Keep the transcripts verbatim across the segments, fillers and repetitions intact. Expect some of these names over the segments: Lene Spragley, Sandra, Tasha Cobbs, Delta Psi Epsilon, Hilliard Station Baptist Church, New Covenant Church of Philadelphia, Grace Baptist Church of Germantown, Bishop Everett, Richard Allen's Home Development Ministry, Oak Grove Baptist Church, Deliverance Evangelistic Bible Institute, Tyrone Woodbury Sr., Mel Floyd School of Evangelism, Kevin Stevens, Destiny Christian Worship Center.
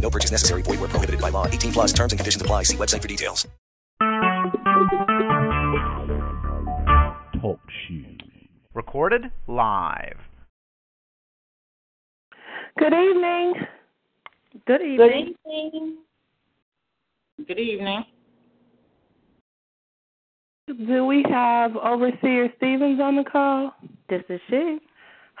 No purchase necessary. Void where prohibited by law. eighteen plus terms and conditions apply. See website for details. Talk show. Recorded live. Good evening. Good evening. Good evening. Good evening. Do we have Overseer Stevens on the call? This is she.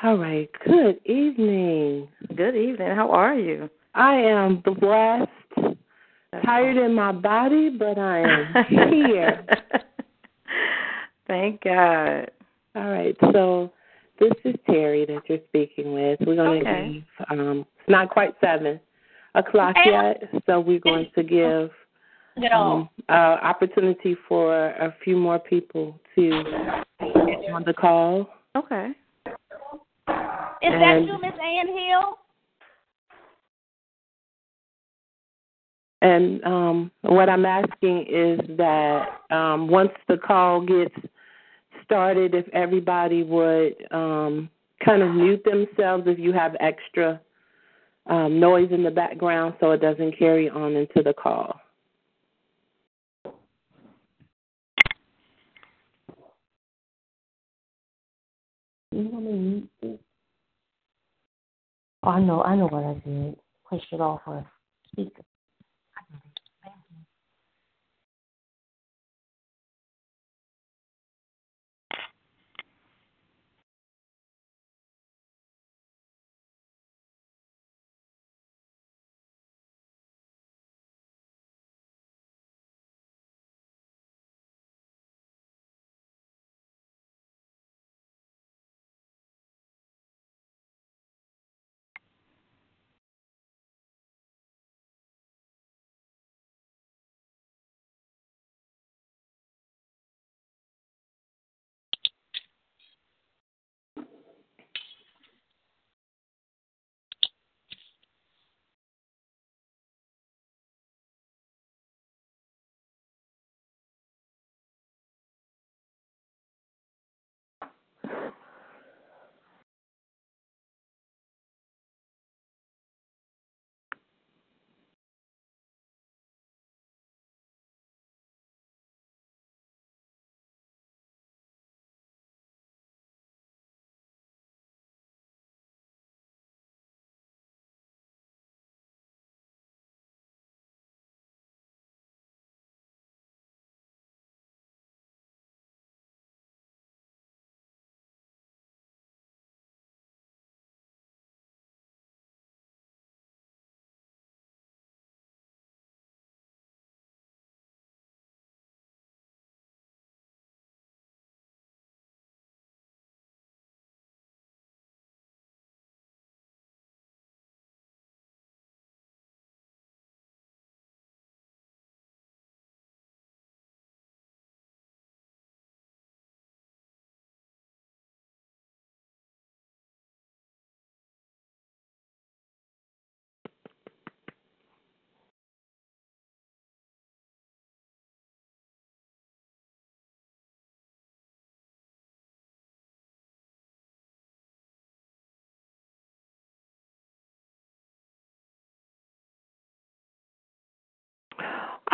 All right. Good evening. Good evening. How are you? I am blessed, tired in my body, but I am here. Thank God. All right, so this is Terry that you're speaking with. We're going to okay. give, um, it's not quite seven o'clock yet, so we're going to give um, uh, opportunity for a few more people to get on the call. Okay. Is and, that you, Miss Ann Hill? And um, what I'm asking is that um, once the call gets started, if everybody would um, kind of mute themselves if you have extra um, noise in the background so it doesn't carry on into the call. You want me to mute this? Oh, I know, I know what I did. Push it off a speaker.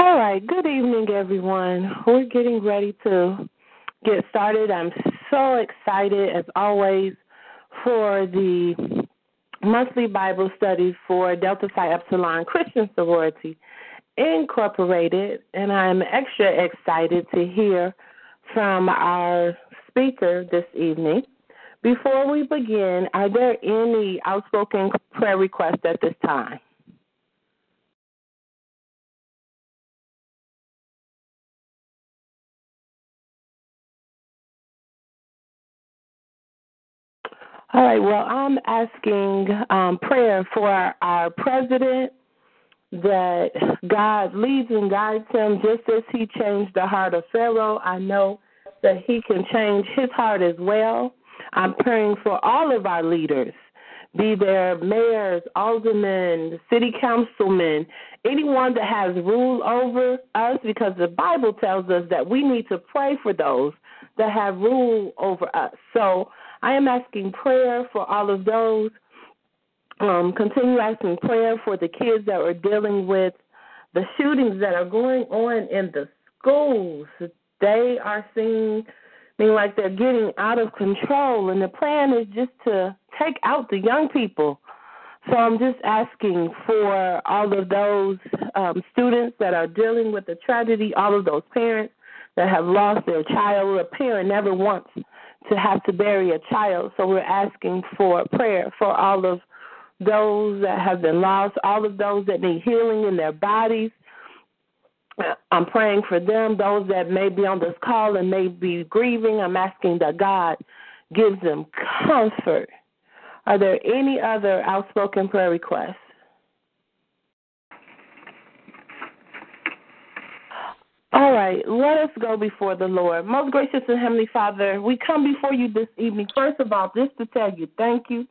All right, good evening, everyone. We're getting ready to get started. I'm so excited, as always, for the monthly Bible study for Delta Psi Epsilon Christian Sorority Incorporated, and I'm extra excited to hear from our speaker this evening. Before we begin, are there any outspoken prayer requests at this time? All right, well, I'm asking um, prayer for our president, that God leads and guides him just as he changed the heart of Pharaoh. I know that he can change his heart as well. I'm praying for all of our leaders, be they mayors, aldermen, city councilmen, anyone that has rule over us, because the Bible tells us that we need to pray for those that have rule over us. So I am asking prayer for all of those. Um, continue asking prayer for the kids that are dealing with the shootings that are going on in the schools. They are seeing mean, like they're getting out of control, and the plan is just to take out the young people. So I'm just asking for all of those um, students that are dealing with the tragedy, all of those parents that have lost their child. A parent never wants to have to bury a child, so we're asking for prayer for all of those that have been lost, all of those that need healing in their bodies. I'm praying for them, those that may be on this call and may be grieving. I'm asking that God gives them comfort. Are there any other outspoken prayer requests? All right, let us go before the Lord. Most gracious and heavenly Father, we come before you this evening, first of all, just to tell you thank you.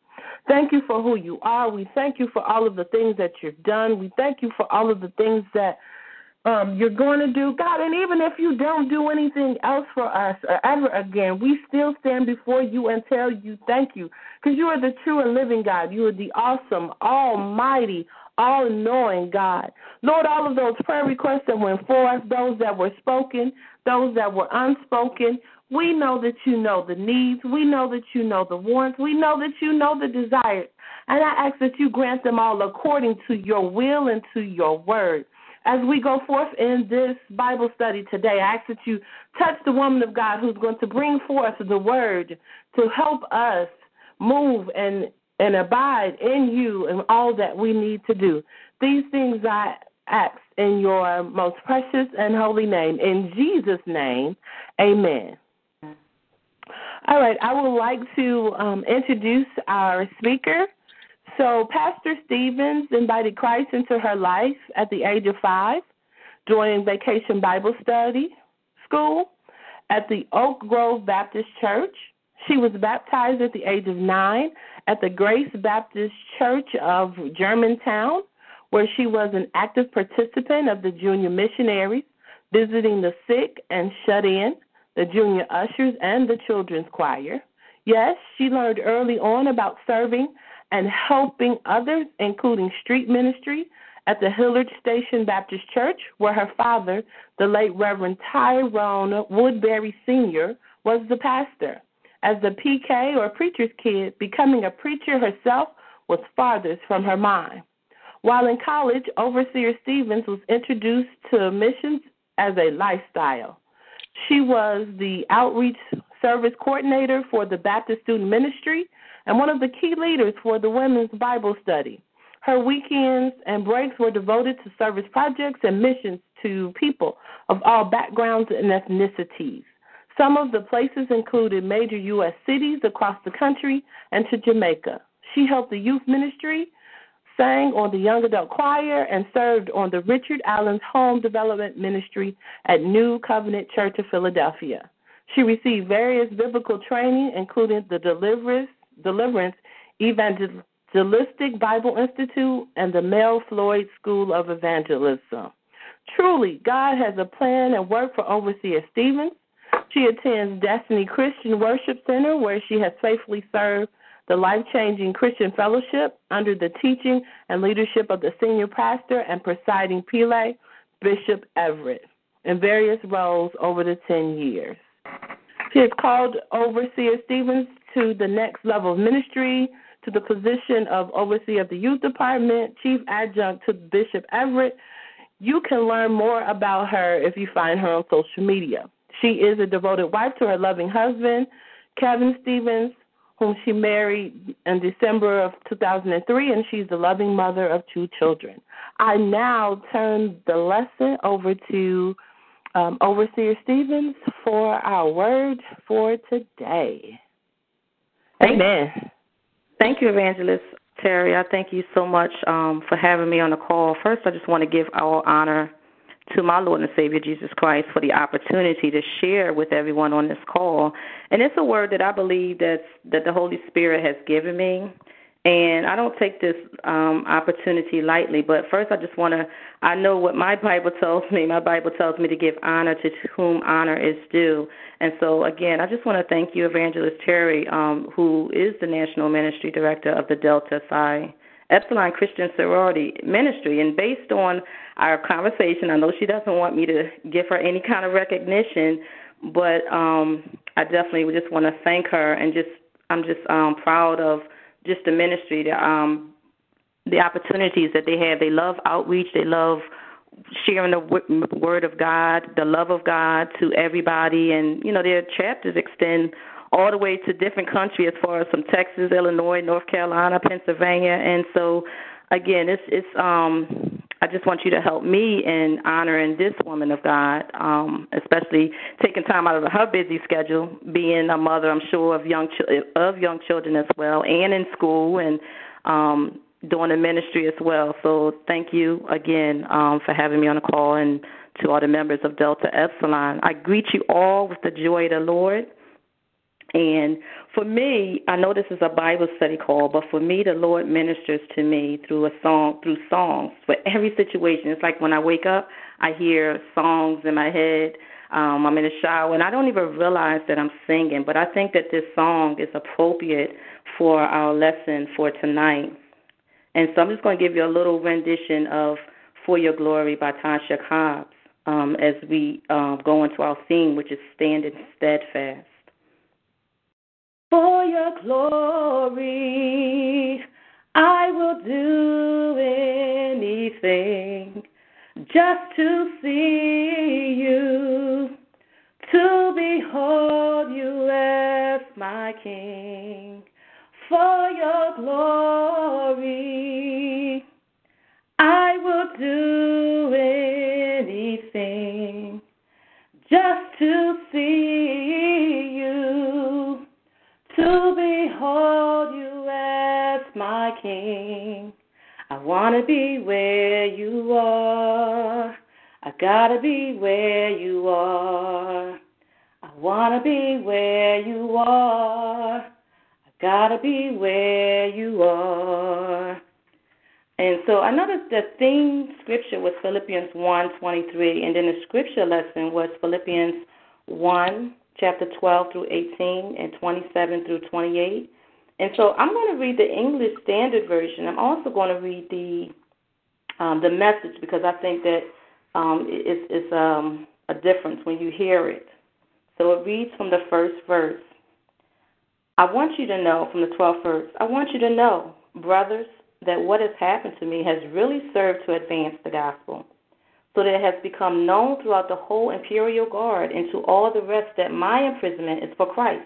Thank you for who you are. We thank you for all of the things that you've done. We thank you for all of the things that Um, you're going to do, God, and even if you don't do anything else for us or ever again, we still stand before you and tell you thank you, because you are the true and living God. You are the awesome, almighty, all-knowing God. Lord, all of those prayer requests that went forth, those that were spoken, those that were unspoken, we know that you know the needs. We know that you know the wants. We know that you know the desires, and I ask that you grant them all according to your will and to your word. As we go forth in this Bible study today, I ask that you touch the woman of God who's going to bring forth the word to help us move and, and abide in you and all that we need to do. These things I ask in your most precious and holy name. In Jesus' name, amen. All right, I would like to um, introduce our speaker. So Pastor Stevens invited Christ into her life at the age of five, joining Vacation Bible Study School at the Oak Grove Baptist Church. She was baptized at the age of nine at the Grace Baptist Church of Germantown, where she was an active participant of the junior missionaries, visiting the sick and shut-in, the junior ushers, and the children's choir. Yes, she learned early on about serving and helping others, including street ministry, at the Hilliard Station Baptist Church, where her father, the late Reverend Tyrone Woodbury Senior, was the pastor. As a P K, or preacher's kid, becoming a preacher herself was farthest from her mind. While in college, Overseer Stevens was introduced to missions as a lifestyle. She was the outreach service coordinator for the Baptist Student Ministry and one of the key leaders for the Women's Bible Study. Her weekends and breaks were devoted to service projects and missions to people of all backgrounds and ethnicities. Some of the places included major U S cities across the country and to Jamaica. She helped the youth ministry, sang on the young adult choir, and served on the Richard Allen's Home Development Ministry at New Covenant Church of Philadelphia. She received various biblical training, including the Deliverance Deliverance Evangelistic Bible Institute and the Mel Floyd School of Evangelism. Truly, God has a plan and work for Overseer Stevens. She attends Destiny Christian Worship Center, where she has faithfully served the life-changing Christian fellowship under the teaching and leadership of the senior pastor and presiding prelate, Bishop Everett, in various roles over the ten years. She has called Overseer Stevens to the next level of ministry, to the position of overseer of the youth department, chief adjunct to Bishop Everett. You can learn more about her if you find her on social media. She is a devoted wife to her loving husband, Kevin Stevens, whom she married in December of two thousand three, and she's the loving mother of two children. I now turn the lesson over to um, Overseer Stevens for our word for today. Amen. Thank you, Evangelist Terry, I thank you so much um, for having me on the call. First, I just want to give all honor to my Lord and Savior Jesus Christ for the opportunity to share with everyone on this call. And it's a word that I believe that's, that the Holy Spirit has given me. And I don't take this um, opportunity lightly, but first I just want to, I know what my Bible tells me. My Bible tells me to give honor to whom honor is due. And so, again, I just want to thank you, Evangelist Terry, um, who is the National Ministry Director of the Delta Psi Epsilon Christian Sorority Ministry. And based on our conversation, I know she doesn't want me to give her any kind of recognition, but um, I definitely just want to thank her, and just I'm just um, proud of just the ministry, the, um, the opportunities that they have. They love outreach. They love sharing the w- word of God, the love of God to everybody. And, you know, their chapters extend all the way to different countries, as far as from Texas, Illinois, North Carolina, Pennsylvania. And so, again, it's, it's um, I just want you to help me in honoring this woman of God, um, especially taking time out of her busy schedule, being a mother, I'm sure, of young ch- of young children as well, and in school, and um, doing the ministry as well. So thank you again um, for having me on the call, and to all the members of Delta Epsilon. I greet you all with the joy of the Lord. And for me, I know this is a Bible study call, but for me, the Lord ministers to me through a song, through songs for every situation. It's like when I wake up, I hear songs in my head. Um, I'm in the shower, and I don't even realize that I'm singing, but I think that this song is appropriate for our lesson for tonight. And so I'm just going to give you a little rendition of For Your Glory by Tasha Cobbs um, as we uh, go into our theme, which is Standing Steadfast. For your glory, I will do anything just to see you, to behold you as my King. For your glory, I will do anything just to see you, to behold you as my King. I want to be where you are. I got to be where you are. I want to be where you are. I got to be where you are. And so I noticed the theme scripture was Philippians one twenty-three, and then the scripture lesson was Philippians one, chapter twelve through eighteen, and twenty-seven through twenty-eight. And so I'm going to read the English Standard Version. I'm also going to read the um, the Message, because I think that um, it's, it's um, a difference when you hear it. So it reads from the first verse. I want you to know, from the twelfth verse, I want you to know, brothers, that what has happened to me has really served to advance the gospel, so that it has become known throughout the whole imperial guard and to all the rest that my imprisonment is for Christ.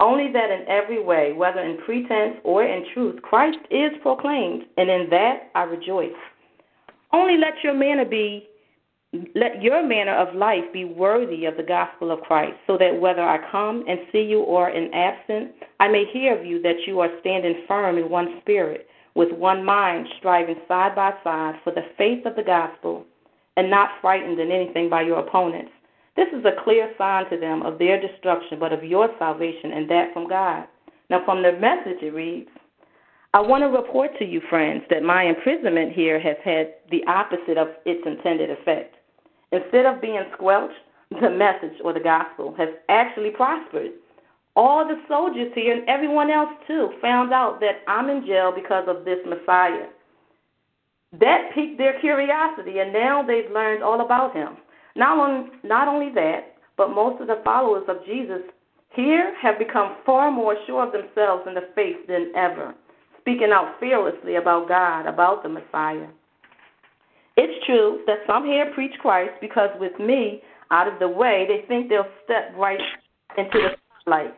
Only that in every way, whether in pretense or in truth, Christ is proclaimed, and in that I rejoice. Only let your manner be, let your manner of life be worthy of the gospel of Christ, so that whether I come and see you or am absent, I may hear of you that you are standing firm in one spirit, with one mind, striving side by side for the faith of the gospel, and not frightened in anything by your opponents. This is a clear sign to them of their destruction, but of your salvation, and that from God. Now, from the Message, it reads, I want to report to you, friends, that my imprisonment here has had the opposite of its intended effect. Instead of being squelched, the message, or the gospel, has actually prospered. All the soldiers here, and everyone else too, found out that I'm in jail because of this Messiah. That piqued their curiosity, and now they've learned all about him. Not, on, not only that, but most of the followers of Jesus here have become far more sure of themselves in the faith than ever, speaking out fearlessly about God, about the Messiah. It's true that some here preach Christ because with me out of the way, they think they'll step right into the spotlight.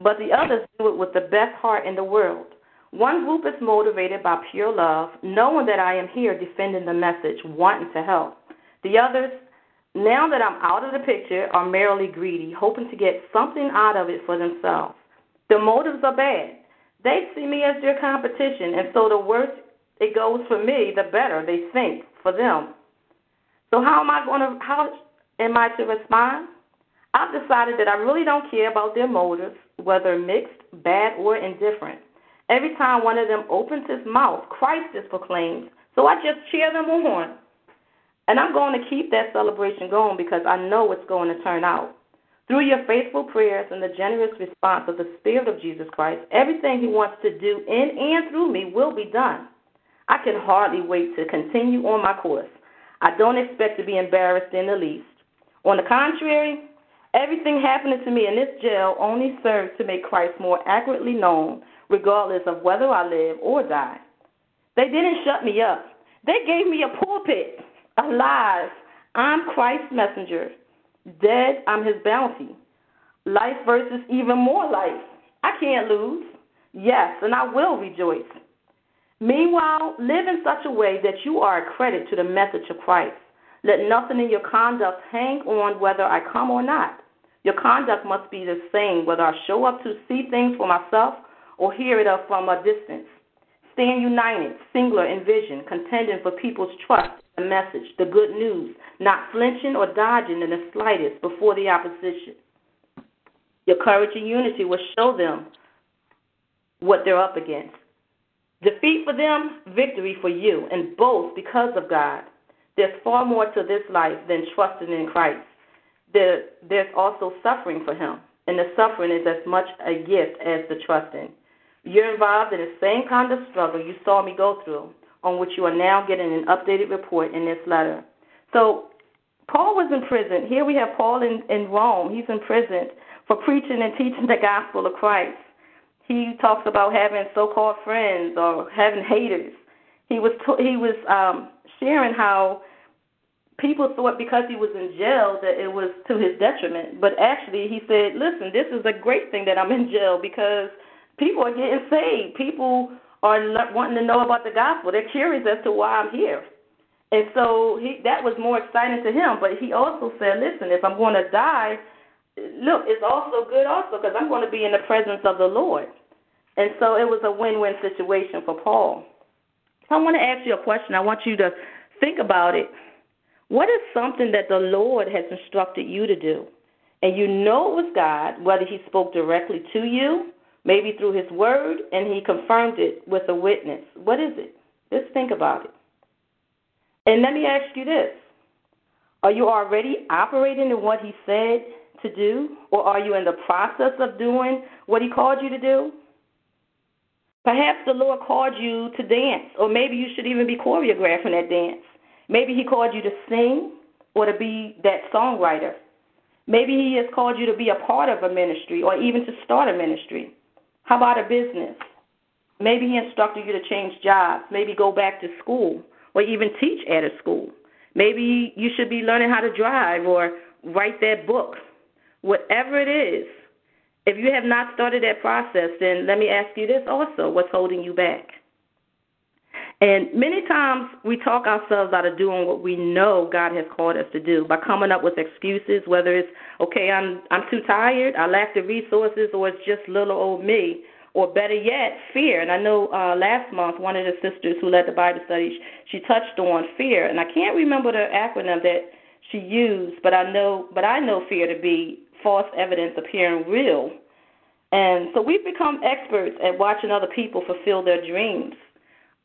But the others do it with the best heart in the world. One group is motivated by pure love, knowing that I am here defending the message, wanting to help. The others, now that I'm out of the picture, are merely greedy, hoping to get something out of it for themselves. Their motives are bad. They see me as their competition, and so the worse it goes for me, the better they think for them. So how am I going to? How am I to respond? I've decided that I really don't care about their motives, whether mixed, bad, or indifferent. Every time one of them opens his mouth, Christ is proclaimed. So I just cheer them on. And I'm going to keep that celebration going because I know it's going to turn out. Through your faithful prayers and the generous response of the Spirit of Jesus Christ, everything he wants to do in and through me will be done. I can hardly wait to continue on my course. I don't expect to be embarrassed in the least. On the contrary, everything happening to me in this jail only serves to make Christ more accurately known, regardless of whether I live or die. They didn't shut me up. They gave me a pulpit. Alive, I'm Christ's messenger. Dead, I'm his bounty. Life versus even more life. I can't lose. Yes, and I will rejoice. Meanwhile, live in such a way that you are a credit to the message of Christ. Let nothing in your conduct hang on whether I come or not. Your conduct must be the same, whether I show up to see things for myself or hear it up from a distance. Stand united, singular in vision, contending for people's trust, the message, the good news, not flinching or dodging in the slightest before the opposition. Your courage and unity will show them what they're up against. Defeat for them, victory for you, and both because of God. There's far more to this life than trusting in Christ. There, there's also suffering for him, and the suffering is as much a gift as the trusting. You're involved in the same kind of struggle you saw me go through, on which you are now getting an updated report in this letter. So Paul was in prison. Here we have Paul in, in Rome. He's in prison for preaching and teaching the gospel of Christ. He talks about having so-called friends or having haters. He was he was um, sharing how people thought because he was in jail that it was to his detriment. But actually he said, listen, this is a great thing that I'm in jail because people are getting saved. People are wanting to know about the gospel. They're curious as to why I'm here. And so he, that was more exciting to him. But he also said, listen, if I'm going to die, look, it's also good also because I'm going to be in the presence of the Lord. And so it was a win-win situation for Paul. So I want to ask you a question. I want you to think about it. What is something that the Lord has instructed you to do? And you know it was God, whether he spoke directly to you, maybe through his word, and he confirmed it with a witness. What is it? Just think about it. And let me ask you this. Are you already operating in what he said to do, or are you in the process of doing what he called you to do? Perhaps the Lord called you to dance, or maybe you should even be choreographing that dance. Maybe he called you to sing or to be that songwriter. Maybe he has called you to be a part of a ministry or even to start a ministry. How about a business? Maybe he instructed you to change jobs, maybe go back to school, or even teach at a school. Maybe you should be learning how to drive or write that book. Whatever it is, if you have not started that process, then let me ask you this also, what's holding you back? And many times we talk ourselves out of doing what we know God has called us to do by coming up with excuses, whether it's, okay, I'm I'm too tired, I lack the resources, or it's just little old me, or better yet, fear. And I know uh, last month one of the sisters who led the Bible study, she touched on fear. And I can't remember the acronym that she used, but I know, but I know fear to be false evidence appearing real. And so we've become experts at watching other people fulfill their dreams.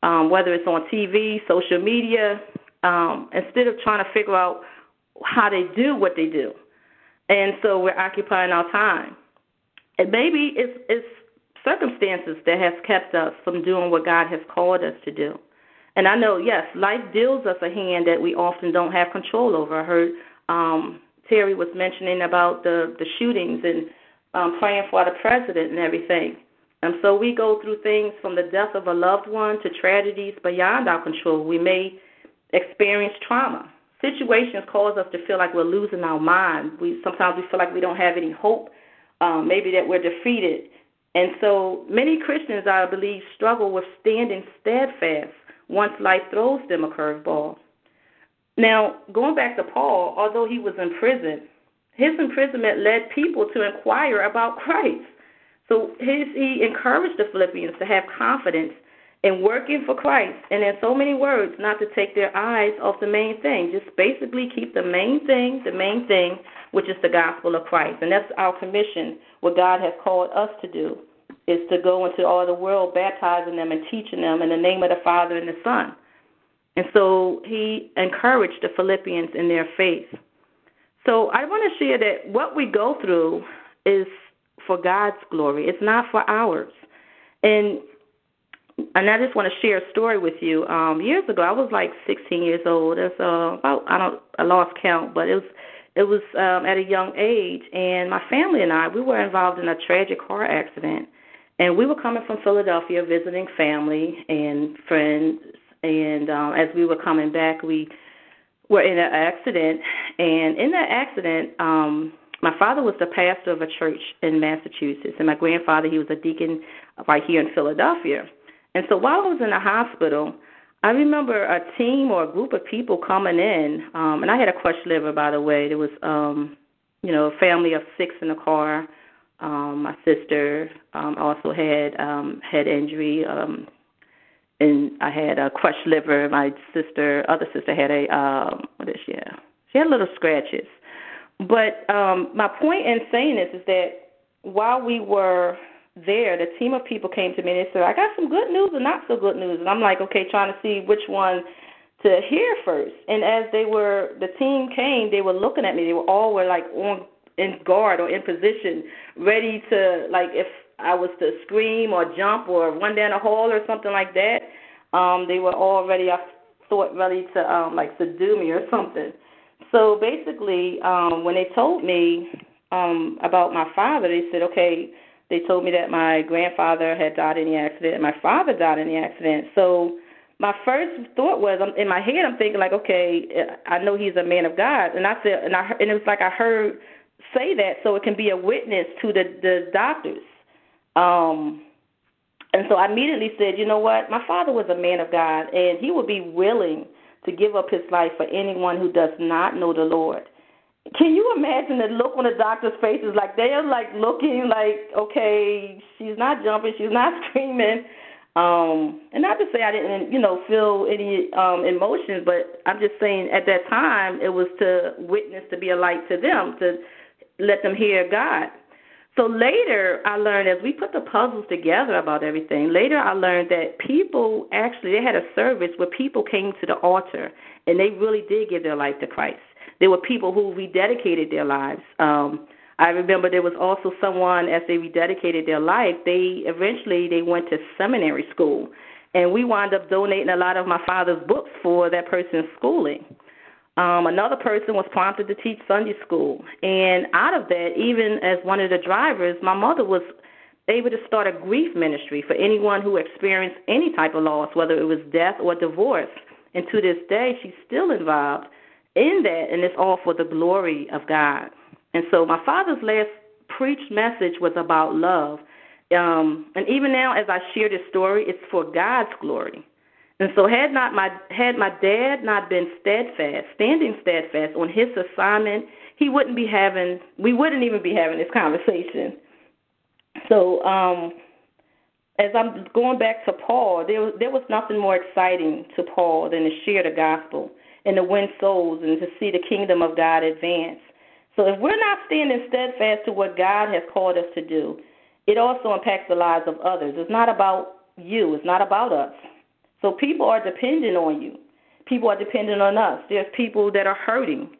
Um, whether it's on T V, social media, um, instead of trying to figure out how they do what they do. And so we're occupying our time. And maybe it's, it's circumstances that has kept us from doing what God has called us to do. And I know, yes, life deals us a hand that we often don't have control over. I heard um, Terry was mentioning about the, the shootings and um, praying for the president and everything. And so we go through things from the death of a loved one to tragedies beyond our control. We may experience trauma. Situations cause us to feel like we're losing our mind. We sometimes we feel like we don't have any hope, um, maybe that we're defeated. And so many Christians, I believe, struggle with standing steadfast once life throws them a curveball. Now, going back to Paul, although he was in prison, his imprisonment led people to inquire about Christ. So his, he encouraged the Philippians to have confidence in working for Christ, and in so many words, not to take their eyes off the main thing. Just basically keep the main thing, the main thing, which is the gospel of Christ. And that's our commission, what God has called us to do, is to go into all the world, baptizing them and teaching them in the name of the Father and the Son. And so he encouraged the Philippians in their faith. So I want to share that what we go through is for God's glory. It's not for ours. And and I just want to share a story with you. Um, years ago, I was like sixteen years old. It's uh, about I don't I lost count, but it was it was um, at a young age. And my family and I, we were involved in a tragic car accident. And we were coming from Philadelphia visiting family and friends. And um, as we were coming back, we were in an accident. And in that accident, um, my father was the pastor of a church in Massachusetts, and my grandfather, he was a deacon right here in Philadelphia. And so while I was in the hospital, I remember a team or a group of people coming in, um, and I had a crushed liver, by the way. There was, um, you know, a family of six in the car. Um, my sister um, also had um, head injury, um, and I had a crushed liver. My sister, other sister had a, um, what is she? She had little scratches. But um, my point in saying this is that while we were there, the team of people came to me and they said, I got some good news and not so good news. And I'm like, okay, trying to see which one to hear first. And as they were, the team came, they were looking at me. They were all were like on in guard or in position, ready to, like, if I was to scream or jump or run down the hall or something like that, um, they were already, I thought, ready to, um, like, subdue me or something. So basically, um, when they told me um, about my father, they said, okay, they told me that my grandfather had died in the accident and my father died in the accident. So my first thought was, in my head, I'm thinking like, okay, I know he's a man of God. And I said, and I, and it was like I heard say that so it can be a witness to the, the doctors. Um, and so I immediately said, you know what, my father was a man of God, and he would be willing to give up his life for anyone who does not know the Lord. Can you imagine the look on the doctor's faces? Like, they're, like, looking like, okay, she's not jumping, she's not screaming. Um, and not to say I didn't, you know, feel any um, emotions, but I'm just saying at that time it was to witness, to be a light to them, to let them hear God. So later I learned, as we put the puzzles together about everything, later I learned that people actually, they had a service where people came to the altar, and they really did give their life to Christ. There were people who rededicated their lives. Um, I remember there was also someone, as they rededicated their life, they eventually they went to seminary school, and we wound up donating a lot of my father's books for that person's schooling. Um, another person was prompted to teach Sunday school, and out of that, even as one of the drivers, my mother was able to start a grief ministry for anyone who experienced any type of loss, whether it was death or divorce. And to this day, she's still involved in that, and it's all for the glory of God. And so my father's last preached message was about love. Um, and even now, as I share this story, it's for God's glory. And so had not my had my dad not been steadfast, standing steadfast on his assignment, he wouldn't be having, we wouldn't even be having this conversation. So um, as I'm going back to Paul, there was, there was nothing more exciting to Paul than to share the gospel and to win souls and to see the kingdom of God advance. So if we're not standing steadfast to what God has called us to do, it also impacts the lives of others. It's not about you. It's not about us. So people are dependent on you. People are dependent on us. There's people that are hurting.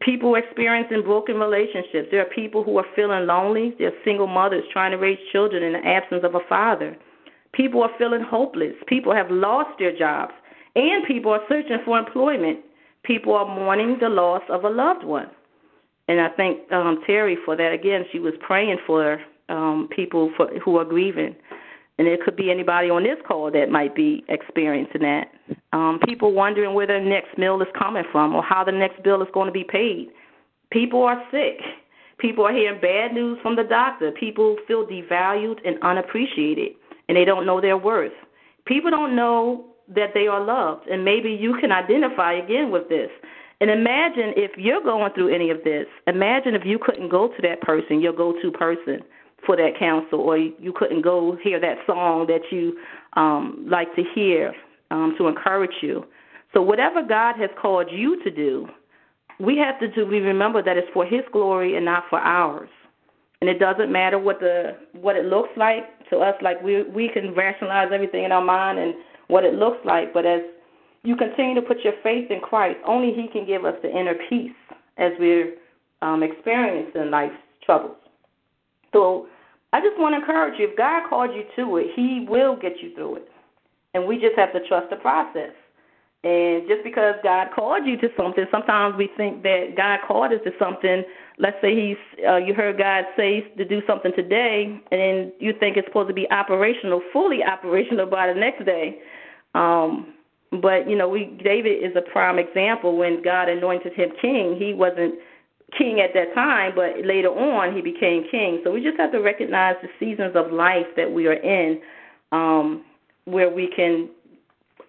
People experiencing broken relationships. There are people who are feeling lonely. There are single mothers trying to raise children in the absence of a father. People are feeling hopeless. People have lost their jobs. And people are searching for employment. People are mourning the loss of a loved one. And I thank um, Terry for that. Again, she was praying for um, people for, who are grieving. And it could be anybody on this call that might be experiencing that. Um, people wondering where their next meal is coming from or how the next bill is going to be paid. People are sick. People are hearing bad news from the doctor. People feel devalued and unappreciated, and they don't know their worth. People don't know that they are loved, and maybe you can identify again with this. And imagine if you're going through any of this. Imagine if you couldn't go to that person, your go-to person for that counsel, or you couldn't go hear that song that you um, like to hear um, to encourage you. So whatever God has called you to do, we have to do, we remember that it's for his glory and not for ours. And it doesn't matter what the what it looks like to us. Like we we can rationalize everything in our mind and what it looks like. But as you continue to put your faith in Christ, only he can give us the inner peace as we're um, experiencing life's troubles. So I just want to encourage you, if God called you to it, he will get you through it. And we just have to trust the process. And just because God called you to something, sometimes we think that God called us to something. Let's say he's, uh, you heard God say to do something today, and you think it's supposed to be operational, fully operational by the next day. Um, but, you know, we David is a prime example. When God anointed him king, he wasn't king at that time, but later on he became king. So we just have to recognize the seasons of life that we are in, um, where we can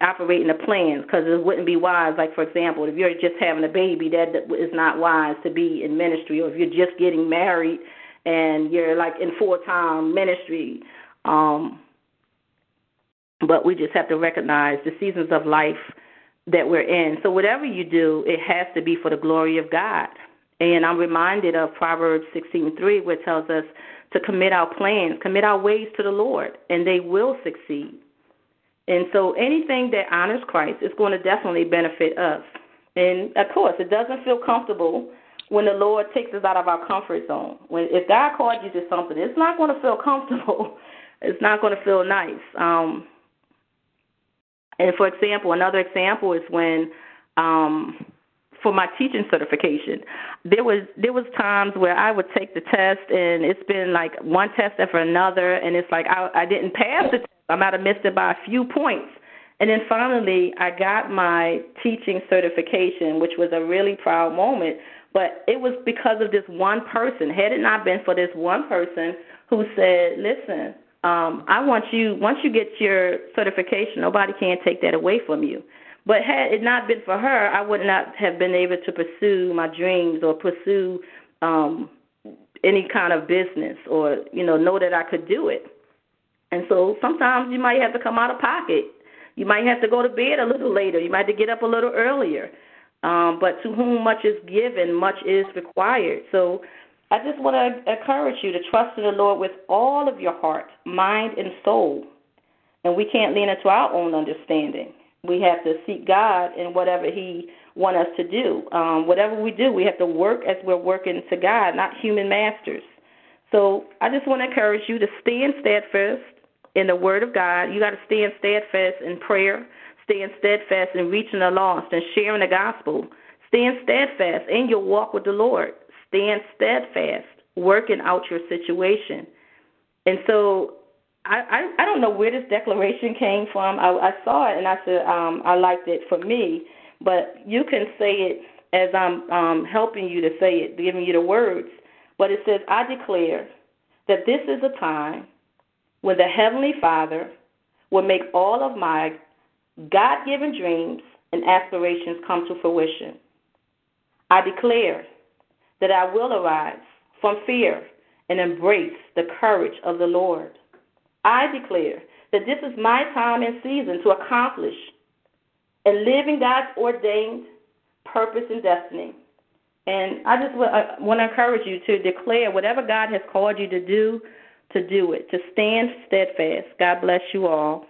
operating the plans, because it wouldn't be wise. Like, for example, if you're just having a baby, that is not wise to be in ministry. Or if you're just getting married and you're, like, in full-time ministry. Um, but we just have to recognize the seasons of life that we're in. So whatever you do, it has to be for the glory of God. And I'm reminded of Proverbs sixteen three, which tells us to commit our plans, commit our ways to the Lord, and they will succeed. And so anything that honors Christ is going to definitely benefit us. And, of course, it doesn't feel comfortable when the Lord takes us out of our comfort zone. When If God called you to something, it's not going to feel comfortable. It's not going to feel nice. Um, and, for example, another example is when, um, for my teaching certification, there was there was times where I would take the test, and it's been like one test after another, and it's like I, I didn't pass the test. I might have missed it by a few points. And then finally, I got my teaching certification, which was a really proud moment. But it was because of this one person. Had it not been for this one person who said, listen, um, I want you, once you get your certification, nobody can take that away from you. But had it not been for her, I would not have been able to pursue my dreams or pursue um, any kind of business or, you know, know that I could do it. And so sometimes you might have to come out of pocket. You might have to go to bed a little later. You might have to get up a little earlier. Um, but to whom much is given, much is required. So I just want to encourage you to trust in the Lord with all of your heart, mind, and soul. And we can't lean into our own understanding. We have to seek God in whatever he wants us to do. Um, whatever we do, we have to work as we're working to God, not human masters. So I just want to encourage you to stand steadfast in the word of God. You got to stand steadfast in prayer, stand steadfast in reaching the lost and sharing the gospel. Stand steadfast in your walk with the Lord. Stand steadfast working out your situation. And so I, I, I don't know where this declaration came from. I, I saw it and I said um, I liked it for me, but you can say it as I'm um, helping you to say it, giving you the words. But it says, I declare that this is a time when the Heavenly Father will make all of my God-given dreams and aspirations come to fruition. I declare that I will arise from fear and embrace the courage of the Lord. I declare that this is my time and season to accomplish and live in God's ordained purpose and destiny. And I just want to encourage you to declare whatever God has called you to do, to do it, to stand steadfast. God bless you all.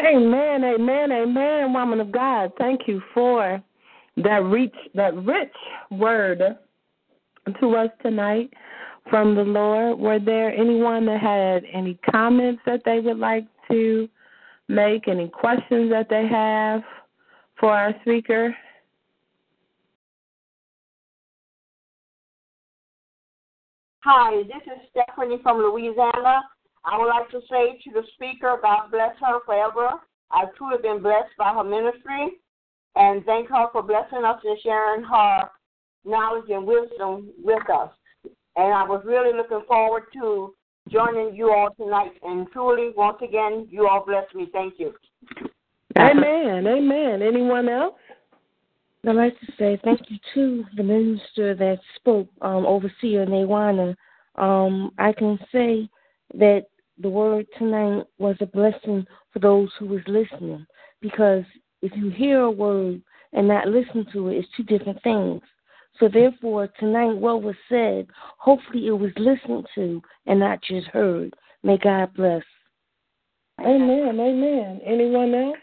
Amen, amen, amen, woman of God. Thank you for that reach, that rich word to us tonight from the Lord. Were there anyone that had any comments that they would like to make, any questions that they have for our speaker? Hi, this is Stephanie from Louisiana. I would like to say to the speaker, God bless her forever. I truly been blessed by her ministry and thank her for blessing us and sharing her knowledge and wisdom with us. And I was really looking forward to joining you all tonight. And truly, once again, you all blessed me. Thank you. Amen. Amen. Anyone else? I'd like to say thank you to the minister that spoke, um, Overseer Nawana. Um, I can say that the word tonight was a blessing for those who was listening, because if you hear a word and not listen to it, it's two different things. So therefore, tonight what was said, hopefully it was listened to and not just heard. May God bless. Amen, amen. Anyone else?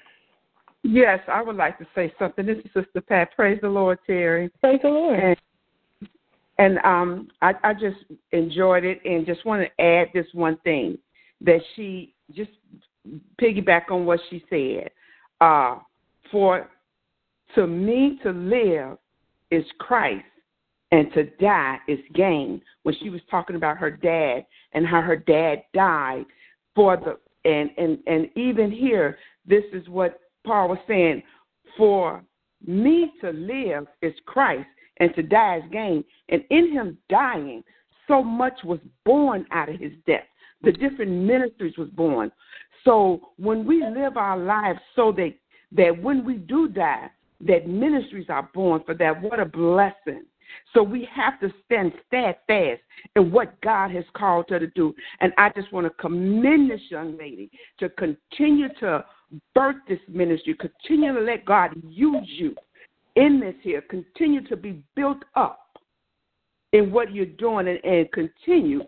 Yes, I would like to say something. This is Sister Pat. Praise the Lord, Terry. Praise the Lord. And, and um, I, I just enjoyed it and just want to add this one thing that she just piggyback on what she said. Uh, for to me to live is Christ, and to die is gain. When she was talking about her dad and how her dad died for the and and, and even here, this is what Paul was saying, for me to live is Christ, and to die is gain. And in him dying, so much was born out of his death. The different ministries was born. So when we live our lives so that, that when we do die, that ministries are born for that, what a blessing. So we have to stand steadfast in what God has called her to do. And I just want to commend this young lady to continue to birth this ministry, continue to let God use you in this here, continue to be built up in what you're doing and, and continue.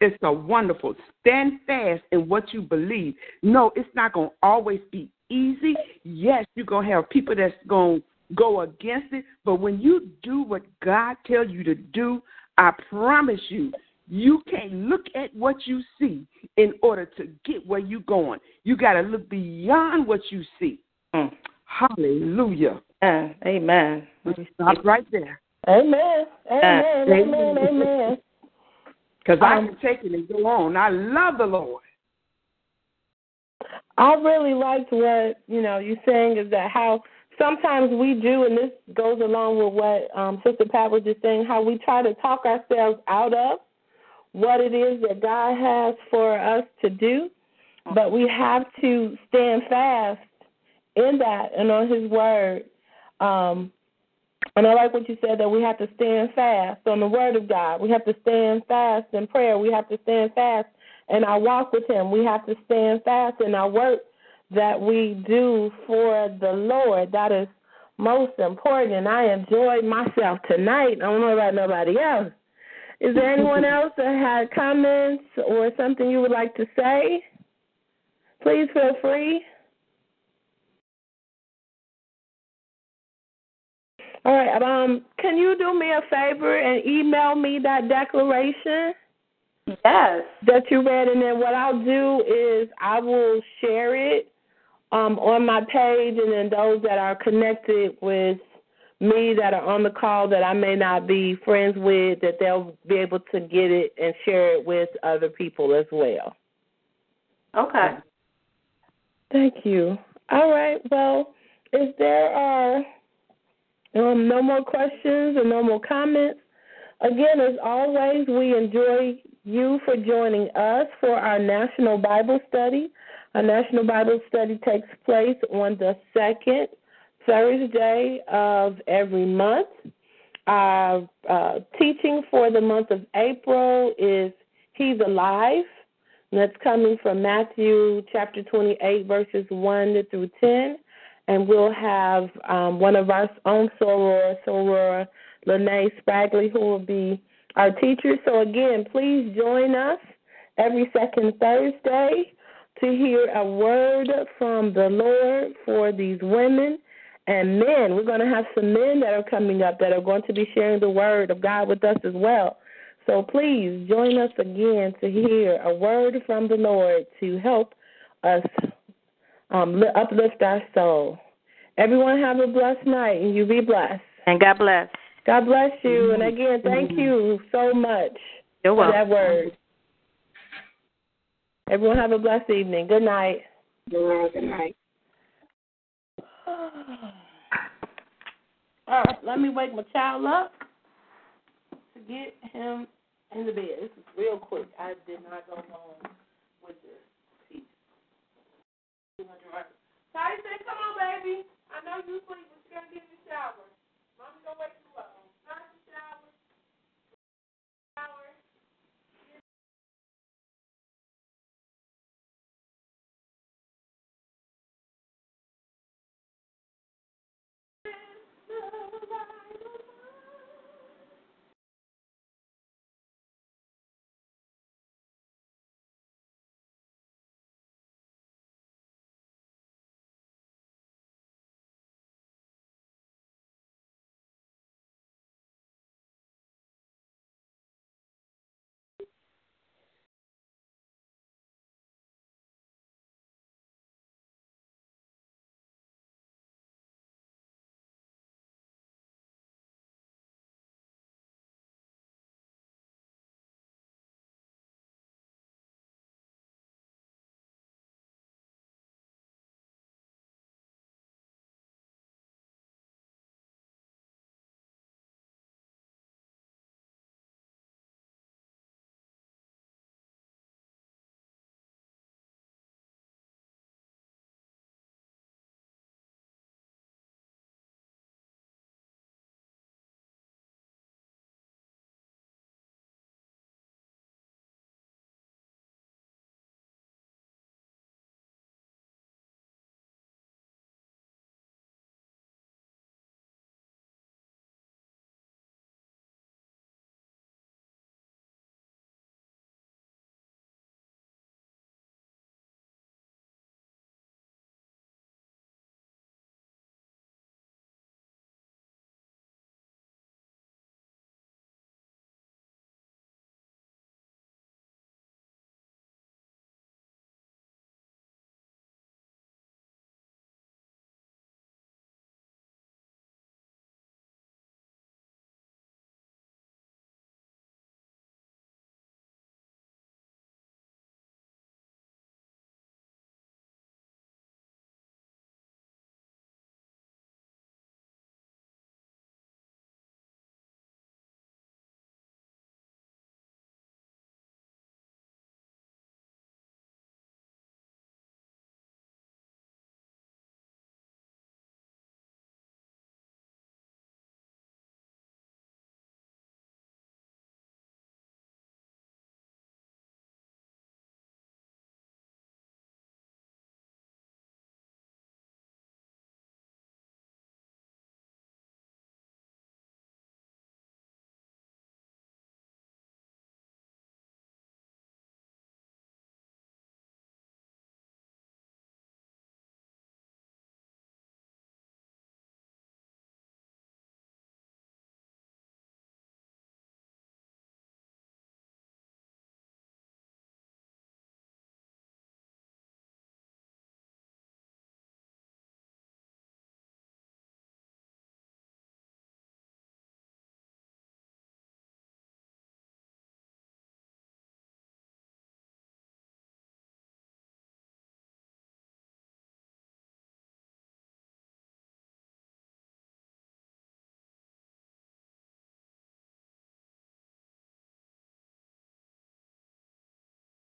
It's a wonderful, stand fast in what you believe. No, it's not going to always be easy. Yes, you're going to have people that's going to go against it, but when you do what God tells you to do, I promise you, you can't look at what you see in order to get where you're going. You got to look beyond what you see. Mm. Hallelujah. Uh, amen. Stop right there. Amen. Amen. Uh, amen. Amen. Because um, I can take it and go on. I love the Lord. I really liked what, you know, you're saying is that how sometimes we do, and this goes along with what um, Sister Pat was just saying, how we try to talk ourselves out of what it is that God has for us to do, but we have to stand fast in that and on his word. Um, and I like what you said, that we have to stand fast on the word of God. We have to stand fast in prayer. We have to stand fast in our walk with him. We have to stand fast in our work that we do for the Lord. That is most important. And I enjoyed myself tonight. I don't know about nobody else. Is there anyone else that had comments or something you would like to say? Please feel free. All right. Um, can you do me a favor and email me that declaration? Yes. That you read, and then what I'll do is I will share it um, on my page, and then those that are connected with me that are on the call that I may not be friends with, that they'll be able to get it and share it with other people as well. Okay. Thank you. All right. Well, if there are um, no more questions and no more comments, again, as always, we enjoy you for joining us for our National Bible Study. Our National Bible Study takes place on the second Thursday of every month. Our uh, teaching for the month of April is He's Alive. And that's coming from Matthew chapter twenty-eight, verses one through ten. And we'll have um, one of our own soror, soror, Lene Spragley, who will be our teacher. So, again, please join us every second Thursday to hear a word from the Lord for these women. And men, we're going to have some men that are coming up that are going to be sharing the word of God with us as well. So please join us again to hear a word from the Lord to help us um, uplift our soul. Everyone have a blessed night, and you be blessed. And God bless. God bless you. And again, thank you so much You're for welcome. That word. Everyone have a blessed evening. Good night. Good night. Good night. All right, let me wake my child up to get him in the bed. This is real quick. I did not go long with this piece. Ty said, come on, baby. I know you sleep, but you're going to get in the shower. Mommy's going to wake you up. Not in the shower. Shower.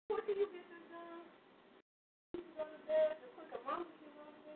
What do you get this done? You can go to bed and put the mama shoes on the bed.